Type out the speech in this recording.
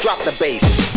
drop the bass.